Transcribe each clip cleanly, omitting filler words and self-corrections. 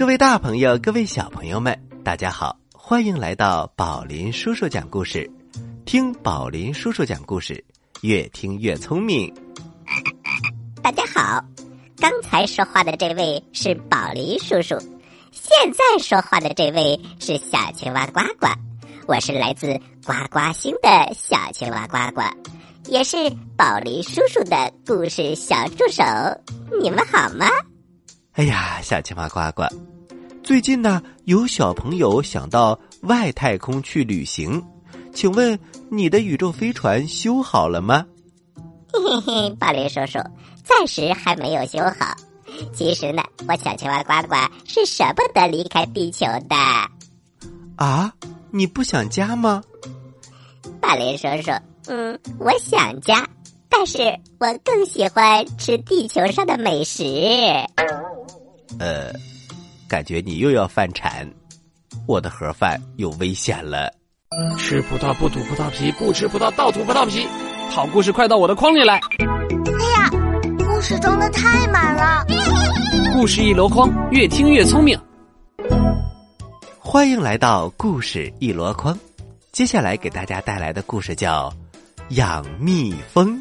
各位大朋友，各位小朋友们，大家好，欢迎来到宝林叔叔讲故事。听宝林叔叔讲故事，越听越聪明。大家好，刚才说话的这位是宝林叔叔，现在说话的这位是小青蛙呱呱。我是来自呱呱星的小青蛙呱呱，也是宝林叔叔的故事小助手，你们好吗？哎呀，小青蛙呱呱，最近呢，有小朋友想到外太空去旅行，请问你的宇宙飞船修好了吗？嘿嘿，宝林叔叔，暂时还没有修好。其实呢，我小青蛙呱呱是舍不得离开地球的。啊，你不想家吗？宝林叔叔，我想家，但是我更喜欢吃地球上的美食。感觉你又要犯馋，我的盒饭有危险了。吃葡萄不吐葡萄皮，不吃葡萄倒吐葡萄皮。好故事快到我的筐里来！哎呀，故事装得太满了。故事一箩筐，越听越聪明。欢迎来到故事一箩筐，接下来给大家带来的故事叫《养蜜蜂》。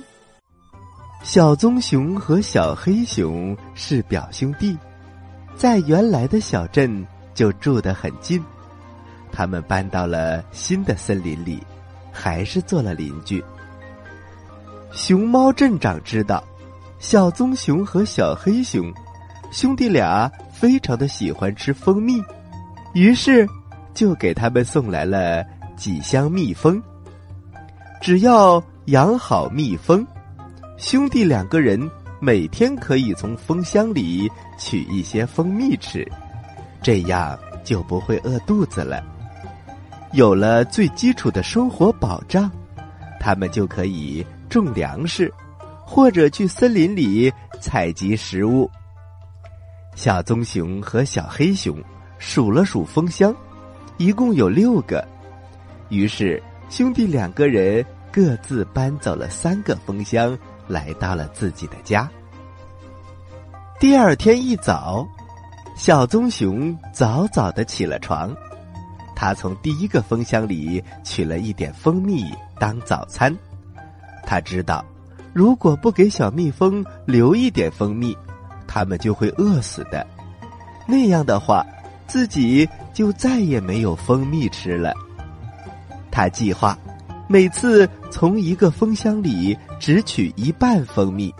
小棕熊和小黑熊是表兄弟，在原来的小镇就住得很近。他们搬到了新的森林里，还是做了邻居。熊猫镇长知道，小棕熊和小黑熊兄弟俩非常的喜欢吃蜂蜜，于是就给他们送来了几箱蜜蜂。只要养好蜜蜂，兄弟两个人每天可以从蜂箱里取一些蜂蜜吃，这样就不会饿肚子了。有了最基础的生活保障，他们就可以种粮食，或者去森林里采集食物。小棕熊和小黑熊数了数蜂箱，一共有6个。于是兄弟两个人各自搬走了3个蜂箱，来到了自己的家。第二天一早，小棕熊早早地起了床，他从第一个蜂箱里取了一点蜂蜜当早餐。他知道，如果不给小蜜蜂留一点蜂蜜，它们就会饿死的。那样的话，自己就再也没有蜂蜜吃了。他计划每次从一个蜂箱里只取一半蜂蜜，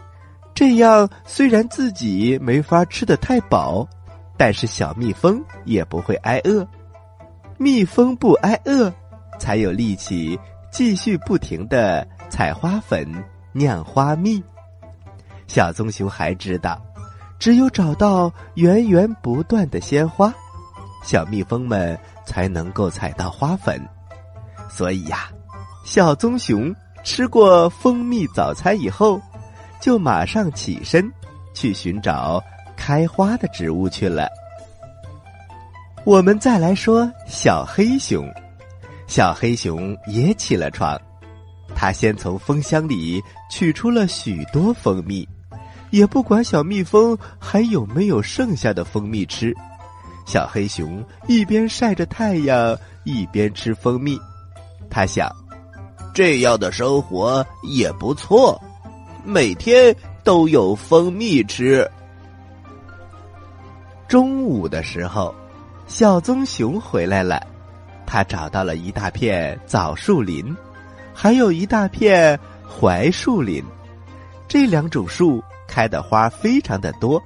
这样虽然自己没法吃得太饱，但是小蜜蜂也不会挨饿。蜜蜂不挨饿，才有力气继续不停地采花粉酿花蜜。小棕熊还知道，只有找到源源不断的鲜花，小蜜蜂们才能够采到花粉。所以呀，小棕熊吃过蜂蜜早餐以后，就马上起身去寻找开花的植物去了。我们再来说小黑熊，小黑熊也起了床，他先从蜂箱里取出了许多蜂蜜，也不管小蜜蜂还有没有剩下的蜂蜜吃。小黑熊一边晒着太阳，一边吃蜂蜜。他想，这样的生活也不错，每天都有蜂蜜吃。中午的时候，小棕熊回来了，他找到了一大片枣树林，还有一大片槐树林。这2种树开的花非常的多，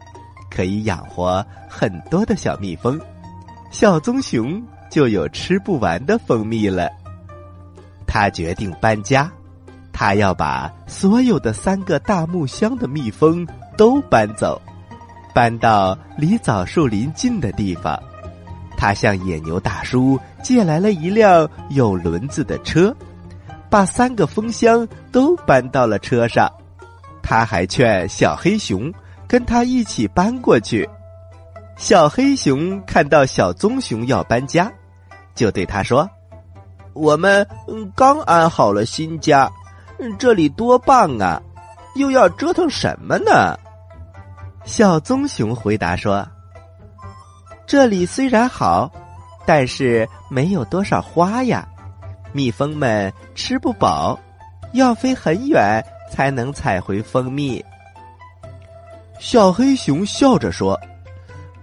可以养活很多的小蜜蜂，小棕熊就有吃不完的蜂蜜了。他决定搬家，他要把所有的3个大木箱的蜜蜂都搬走，搬到离枣树林近的地方。他向野牛大叔借来了一辆有轮子的车，把3个蜂箱都搬到了车上。他还劝小黑熊跟他一起搬过去。小黑熊看到小棕熊要搬家，就对他说，我们刚安好了新家，这里多棒啊，又要折腾什么呢？小棕熊回答说，这里虽然好，但是没有多少花呀，蜜蜂们吃不饱，要飞很远才能采回蜂蜜。”小黑熊笑着说：“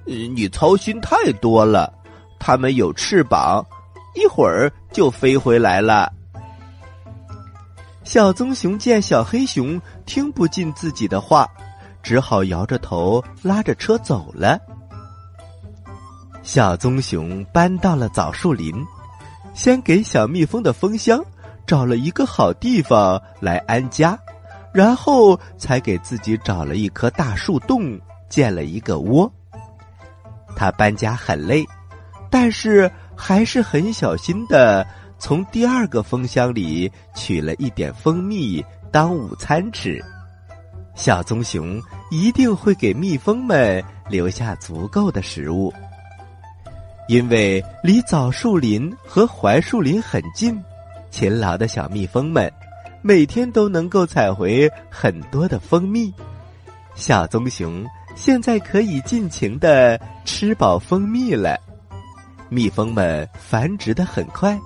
你操心太多了，它们有翅膀，一会儿就飞回来了。”小棕熊见小黑熊听不进自己的话，只好摇着头拉着车走了。小棕熊搬到了枣树林，先给小蜜蜂的蜂箱找了一个好地方来安家，然后才给自己找了一棵大树洞，建了一个窝。他搬家很累，但是还是很小心地从第二个蜂箱里取了一点蜂蜜当午餐吃。小棕熊一定会给蜜蜂们留下足够的食物，因为离枣树林和槐树林很近，勤劳的小蜜蜂们每天都能够采回很多的蜂蜜。小棕熊现在可以尽情地吃饱蜂蜜了。蜜蜂们繁殖得很快，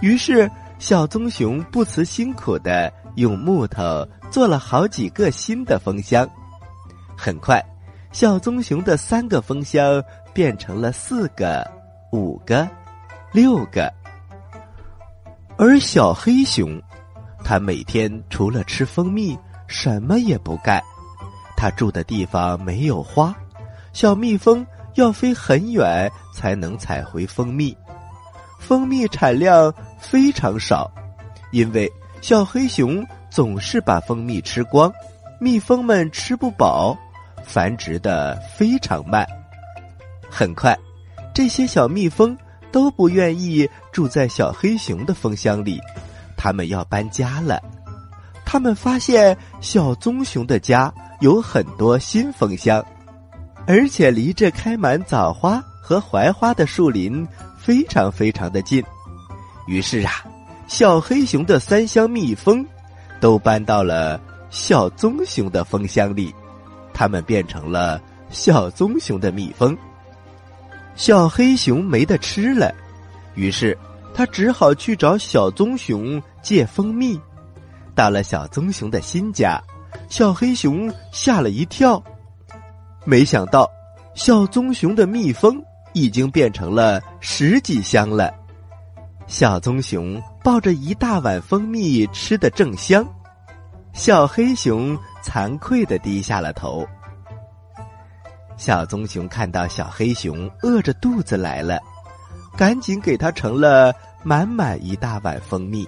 于是小棕熊不辞辛苦地用木头做了好几个新的蜂箱。很快，小棕熊的三个蜂箱变成了四个、五个、六个。而小黑熊，它每天除了吃蜂蜜什么也不干。它住的地方没有花，小蜜蜂要飞很远才能采回蜂蜜。蜂蜜产量非常少，因为小黑熊总是把蜂蜜吃光，蜜蜂们吃不饱，繁殖得非常慢。很快，这些小蜜蜂都不愿意住在小黑熊的蜂箱里，它们要搬家了。它们发现小棕熊的家有很多新蜂箱，而且离这开满枣花和槐花的树林非常非常的近。于是啊，小黑熊的三箱蜜蜂都搬到了小棕熊的蜂箱里，它们变成了小棕熊的蜜蜂。小黑熊没得吃了，于是他只好去找小棕熊借蜂蜜。到了小棕熊的新家，小黑熊吓了一跳，没想到小棕熊的蜜蜂已经变成了十几箱了。小棕熊抱着一大碗蜂蜜吃得正香，小黑熊惭愧地低下了头。小棕熊看到小黑熊饿着肚子来了，赶紧给它盛了满满一大碗蜂蜜。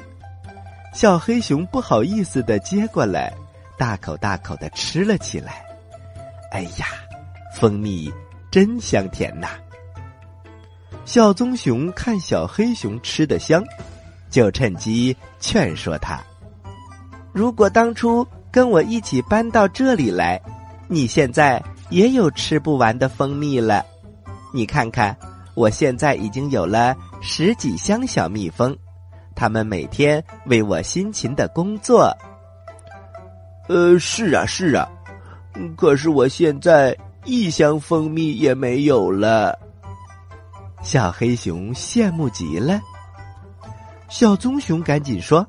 小黑熊不好意思地接过来，大口大口地吃了起来。哎呀，蜂蜜真香甜呐！小棕熊看小黑熊吃得香，就趁机劝说他：“如果当初跟我一起搬到这里来，你现在也有吃不完的蜂蜜了。你看看，我现在已经有了十几箱小蜜蜂，它们每天为我辛勤的工作。”“是啊，是啊，可是我现在一箱蜂蜜也没有了。”小黑熊羡慕极了。小棕熊赶紧说：“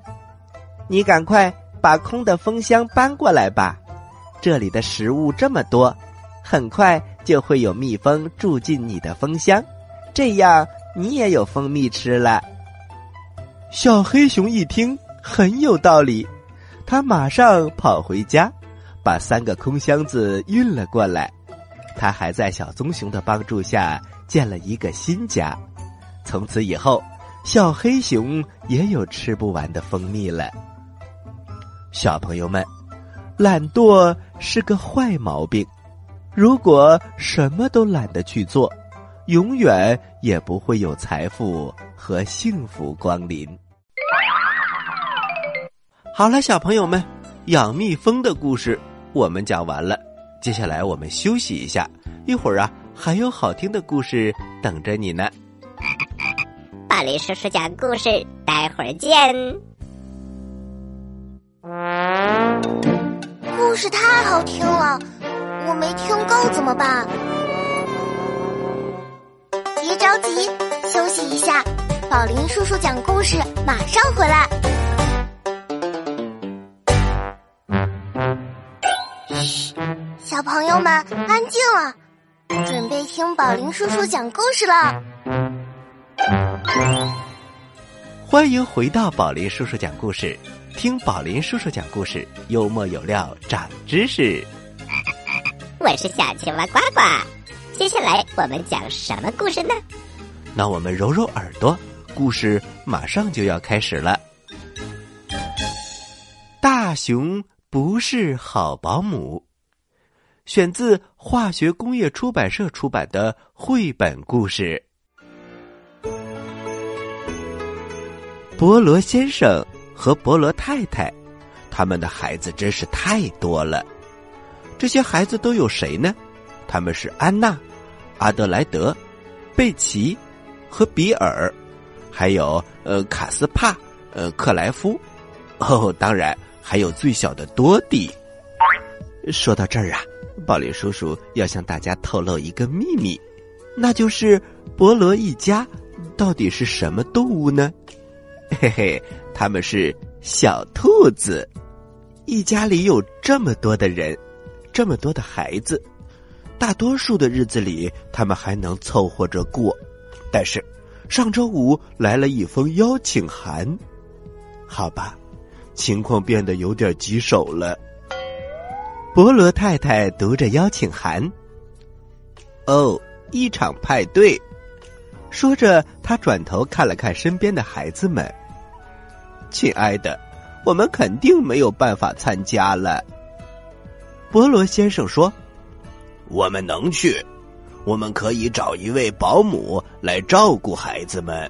你赶快把空的蜂箱搬过来吧，这里的食物这么多，很快就会有蜜蜂住进你的蜂箱，这样你也有蜂蜜吃了。”小黑熊一听很有道理，他马上跑回家，把三个空箱子运了过来。他还在小棕熊的帮助下建了一个新家。从此以后，小黑熊也有吃不完的蜂蜜了。小朋友们，懒惰是个坏毛病，如果什么都懒得去做，永远也不会有财富和幸福光临。好了，小朋友们，养蜜蜂的故事我们讲完了，接下来我们休息一下，一会儿啊还有好听的故事等着你呢。巴黎叔叔讲故事，待会儿见。故事太好听了，我没听够怎么办？集，休息一下，宝林叔叔讲故事，马上回来。嘘，小朋友们安静了，准备听宝林叔叔讲故事了。欢迎回到宝林叔叔讲故事，听宝林叔叔讲故事，幽默有料，长知识。我是小青蛙呱呱，接下来我们讲什么故事呢？那我们揉揉耳朵，故事马上就要开始了。大熊不是好保姆，选自化学工业出版社出版的绘本故事。伯罗先生和伯罗太太，他们的孩子真是太多了。这些孩子都有谁呢？他们是安娜、阿德莱德、贝奇和比尔，还有卡斯帕、克莱夫，当然还有最小的多蒂。说到这儿啊，宝林叔叔要向大家透露一个秘密，那就是伯罗一家到底是什么动物呢？嘿嘿，他们是小兔子。一家里有这么多的人，这么多的孩子，大多数的日子里他们还能凑合着过，但是上周五来了一封邀请函。好吧，情况变得有点棘手了。伯罗太太读着邀请函，哦，一场派对。说着她转头看了看身边的孩子们，亲爱的，我们肯定没有办法参加了。伯罗先生说，我们能去，我们可以找一位保姆来照顾孩子们。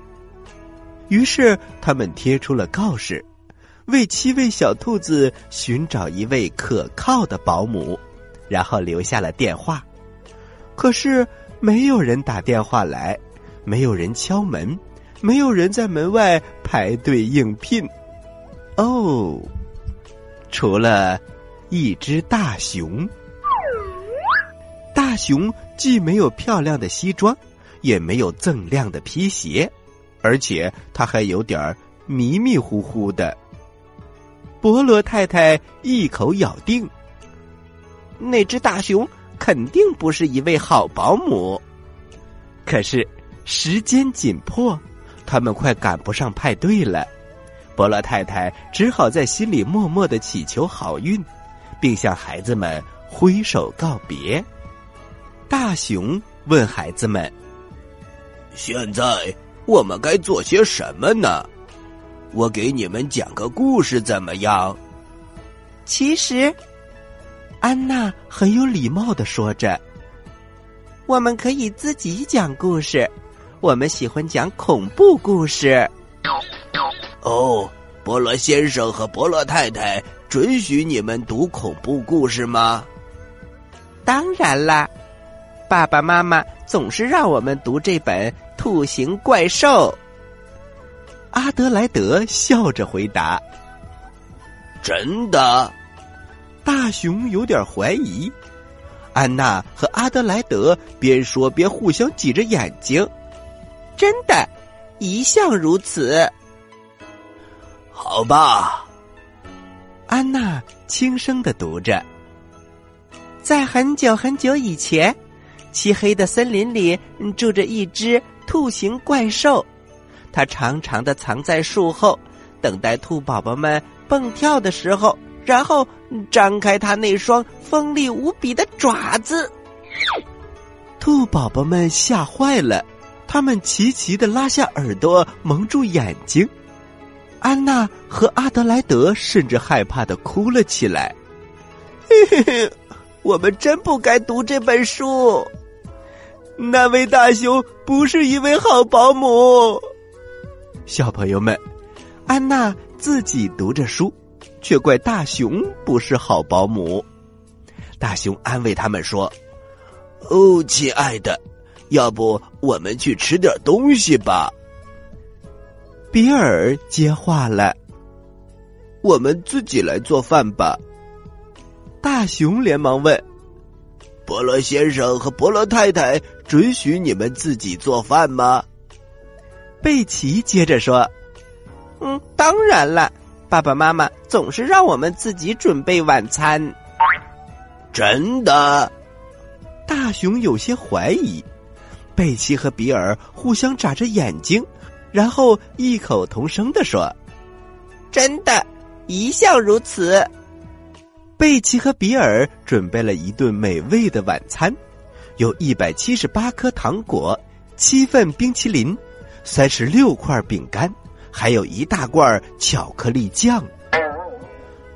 于是他们贴出了告示，为7位小兔子寻找一位可靠的保姆，然后留下了电话。可是没有人打电话来，没有人敲门，没有人在门外排队应聘。哦，除了一只大熊。大熊既没有漂亮的西装，也没有锃亮的皮鞋，而且他还有点迷迷糊糊的。伯罗太太一口咬定，那只大熊肯定不是一位好保姆。可是时间紧迫，他们快赶不上派对了。伯罗太太只好在心里默默地祈求好运，并向孩子们挥手告别。大熊问孩子们，现在我们该做些什么呢？我给你们讲个故事怎么样？其实安娜很有礼貌地说着，我们可以自己讲故事，我们喜欢讲恐怖故事。哦，伯罗先生和伯罗太太准许你们读恐怖故事吗？当然啦，爸爸妈妈总是让我们读这本《兔形怪兽》。阿德莱德笑着回答。真的？大熊有点怀疑。安娜和阿德莱德边说边互相挤着眼睛。真的，一向如此。好吧，安娜轻声地读着。在很久很久以前，漆黑的森林里住着一只兔形怪兽，它常常地藏在树后，等待兔宝宝们蹦跳的时候，然后张开它那双锋利无比的爪子。兔宝宝们吓坏了，他们齐齐地拉下耳朵，蒙住眼睛。安娜和阿德莱德甚至害怕地哭了起来。嘿嘿嘿，我们真不该读这本书。那位大熊不是一位好保姆。小朋友们，安娜自己读着书，却怪大熊不是好保姆。大熊安慰他们说，哦，亲爱的，要不我们去吃点东西吧。比尔接话了，我们自己来做饭吧。大熊连忙问，伯乐先生和伯乐太太准许你们自己做饭吗？”贝奇接着说：“当然了，爸爸妈妈总是让我们自己准备晚餐。”真的？大熊有些怀疑。贝奇和比尔互相眨着眼睛，然后异口同声地说：“真的，一向如此。”贝奇和比尔准备了一顿美味的晚餐，有178颗糖果、7份冰淇淋、36块饼干，还有一大罐巧克力酱。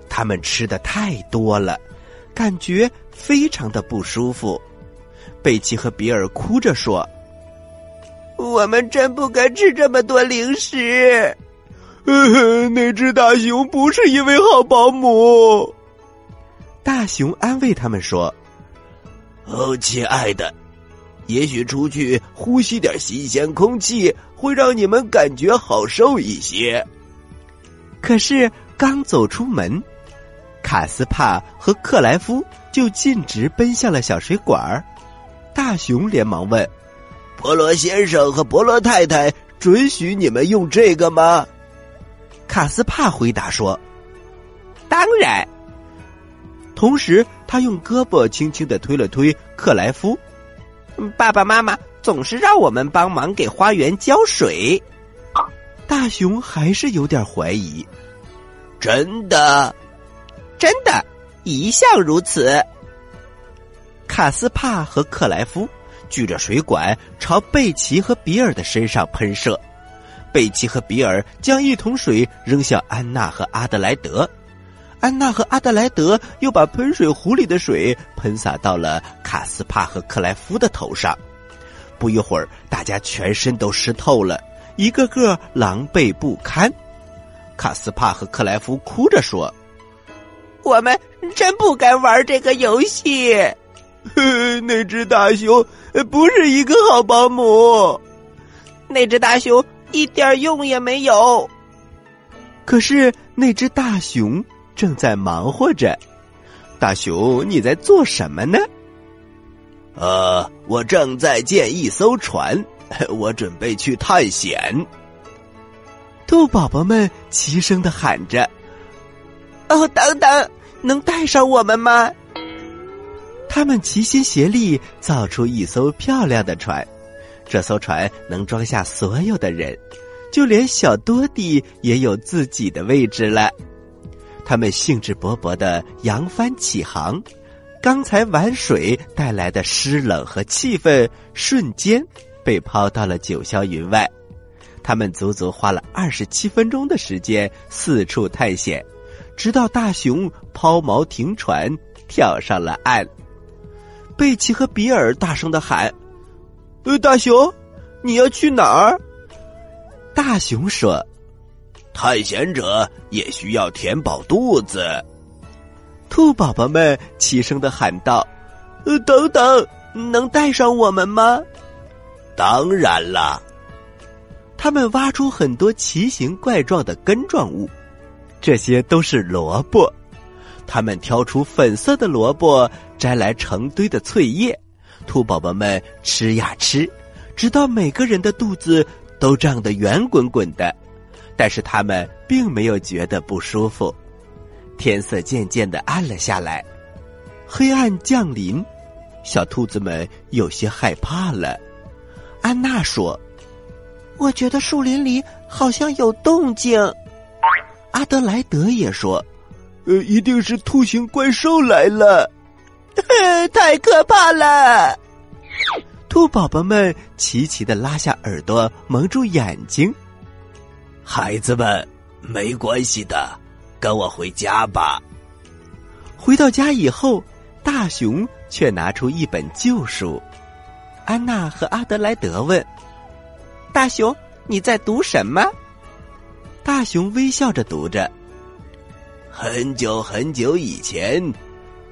他们吃的太多了，感觉非常的不舒服。贝奇和比尔哭着说：“我们真不该吃这么多零食。”那只大熊不是一位好保姆。大熊安慰他们说：“哦，亲爱的，也许出去呼吸点新鲜空气会让你们感觉好受一些。”可是刚走出门，卡斯帕和克莱夫就径直奔向了小水管。大熊连忙问：“伯乐先生和伯乐太太准许你们用这个吗？”卡斯帕回答说：“当然。”同时他用胳膊轻轻地推了推克莱夫。“爸爸妈妈总是让我们帮忙给花园浇水。”大熊还是有点怀疑。“真的？”“真的，一向如此。”卡斯帕和克莱夫举着水管朝贝奇和比尔的身上喷射。贝奇和比尔将一桶水扔向安娜和阿德莱德，安娜和阿德莱德又把喷水壶里的水喷洒到了卡斯帕和克莱夫的头上。不一会儿，大家全身都湿透了，一个个狼狈不堪。卡斯帕和克莱夫哭着说：“我们真不该玩这个游戏。”“那只大熊不是一个好保姆。”“那只大熊一点用也没有。”可是那只大熊正在忙活着。“大熊，你在做什么呢？”“我正在建一艘船，我准备去探险。”兔宝宝们齐声地喊着：“哦，等等，能带上我们吗？”他们齐心协力造出一艘漂亮的船，这艘船能装下所有的人，就连小多蒂也有自己的位置了。他们兴致勃勃地扬帆起航，刚才玩水带来的湿冷和气氛瞬间被抛到了九霄云外。他们足足花了27分钟的时间四处探险，直到大熊抛锚停船，跳上了岸。贝奇和比尔大声地喊：“大熊，你要去哪儿？”大熊说：“探险者也需要填饱肚子。”兔宝宝们齐声地喊道：“等等，能带上我们吗？”“当然了。”他们挖出很多奇形怪状的根状物，这些都是萝卜。他们挑出粉色的萝卜，摘来成堆的脆叶。兔宝宝们吃呀吃，直到每个人的肚子都胀得圆滚滚的。但是他们并没有觉得不舒服。天色渐渐地暗了下来，黑暗降临，小兔子们有些害怕了。安娜说：“我觉得树林里好像有动静。”阿德莱德也说：“一定是兔形怪兽来了。”“太可怕了！”兔宝宝们齐齐地拉下耳朵，蒙住眼睛。“孩子们，没关系的，跟我回家吧。”回到家以后，大熊却拿出一本旧书。安娜和阿德莱德问：“大熊，你在读什么？”大熊微笑着读着：“很久很久以前，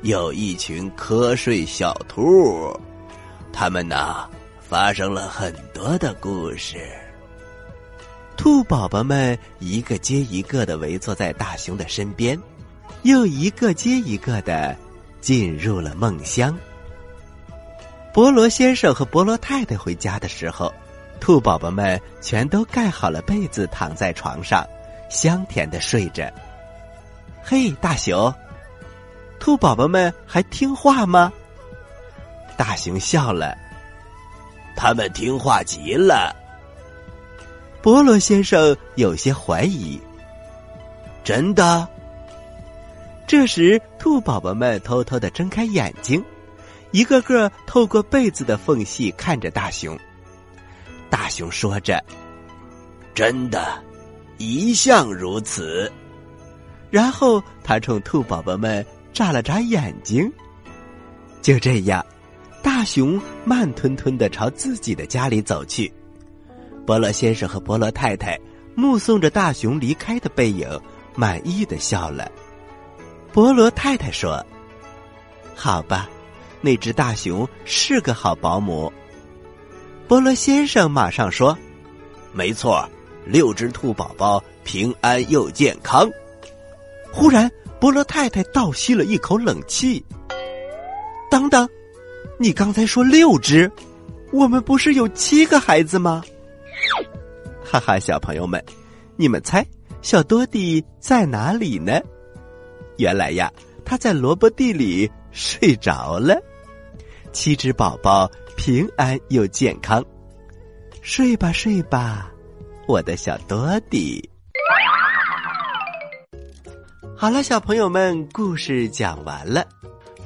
有一群瞌睡小兔，他们发生了很多的故事。”兔宝宝们一个接一个地围坐在大熊的身边，又一个接一个地进入了梦乡。博罗先生和博罗太太回家的时候，兔宝宝们全都盖好了被子，躺在床上，香甜的睡着。嘿，大熊，兔宝宝们还听话吗？大熊笑了，他们听话极了。博罗先生有些怀疑，真的？这时兔宝宝们偷偷地睁开眼睛，一个个透过被子的缝隙看着大熊。大熊说着，真的，一向如此。然后他冲兔宝宝们眨了眨眼睛。就这样，大熊慢吞吞地朝自己的家里走去。伯乐先生和伯乐太太目送着大熊离开的背影，满意地笑了。伯乐太太说，好吧，那只大熊是个好保姆。伯乐先生马上说，没错，6只兔宝宝平安又健康。忽然伯乐太太倒吸了一口冷气，当当，你刚才说6只，我们不是有7个孩子吗？哈哈，小朋友们，你们猜小多蒂在哪里呢？原来呀，他在萝卜地里睡着了。7只宝宝平安又健康，睡吧睡吧，我的小多蒂。好了，小朋友们，故事讲完了。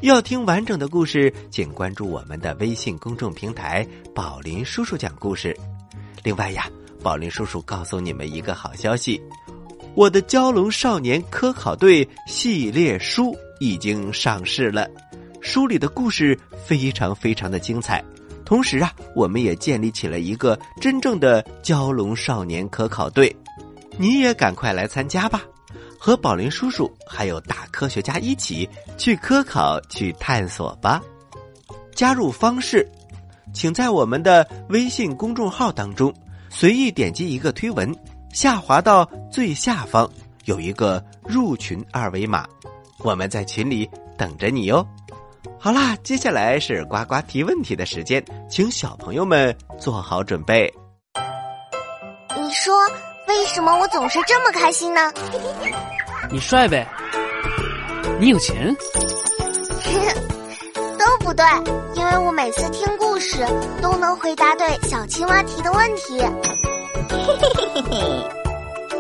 要听完整的故事，请关注我们的微信公众平台宝林叔叔讲故事。另外呀，宝林叔叔告诉你们一个好消息，我的蛟龙少年科考队系列书已经上市了，书里的故事非常非常的精彩。同时啊，我们也建立起了一个真正的蛟龙少年科考队，你也赶快来参加吧，和宝林叔叔还有大科学家一起去科考，去探索吧。加入方式，请在我们的微信公众号当中随意点击一个推文，下滑到最下方有一个入群二维码，我们在群里等着你哟。好啦，接下来是呱呱提问题的时间，请小朋友们做好准备。你说为什么我总是这么开心呢？你帅呗，你有钱，都不对，因为我每次听故事都能回答对小青蛙提的问题。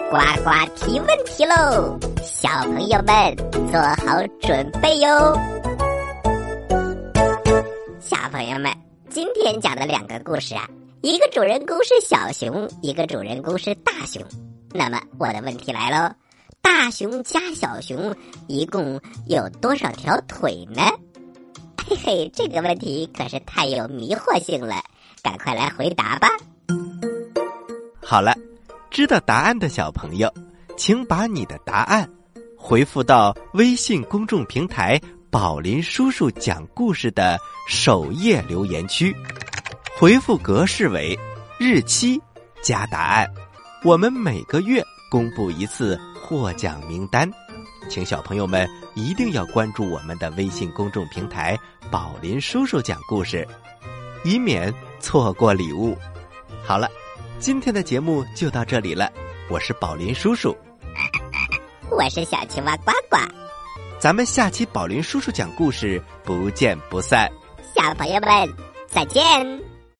呱呱提问题喽，小朋友们做好准备哟。小朋友们，今天讲的2个故事啊，一个主人公是小熊，一个主人公是大熊。那么我的问题来咯，大熊加小熊一共有多少条腿呢？嘿嘿，这个问题可是太有迷惑性了，赶快来回答吧。好了，知道答案的小朋友，请把你的答案回复到微信公众平台宝林叔叔讲故事的首页留言区，回复格式为日期加答案，我们每个月公布一次获奖名单，请小朋友们一定要关注我们的微信公众平台宝林叔叔讲故事，以免错过礼物。好了，今天的节目就到这里了，我是宝林叔叔，我是小青蛙呱呱，咱们下期宝林叔叔讲故事不见不散，小朋友们再见。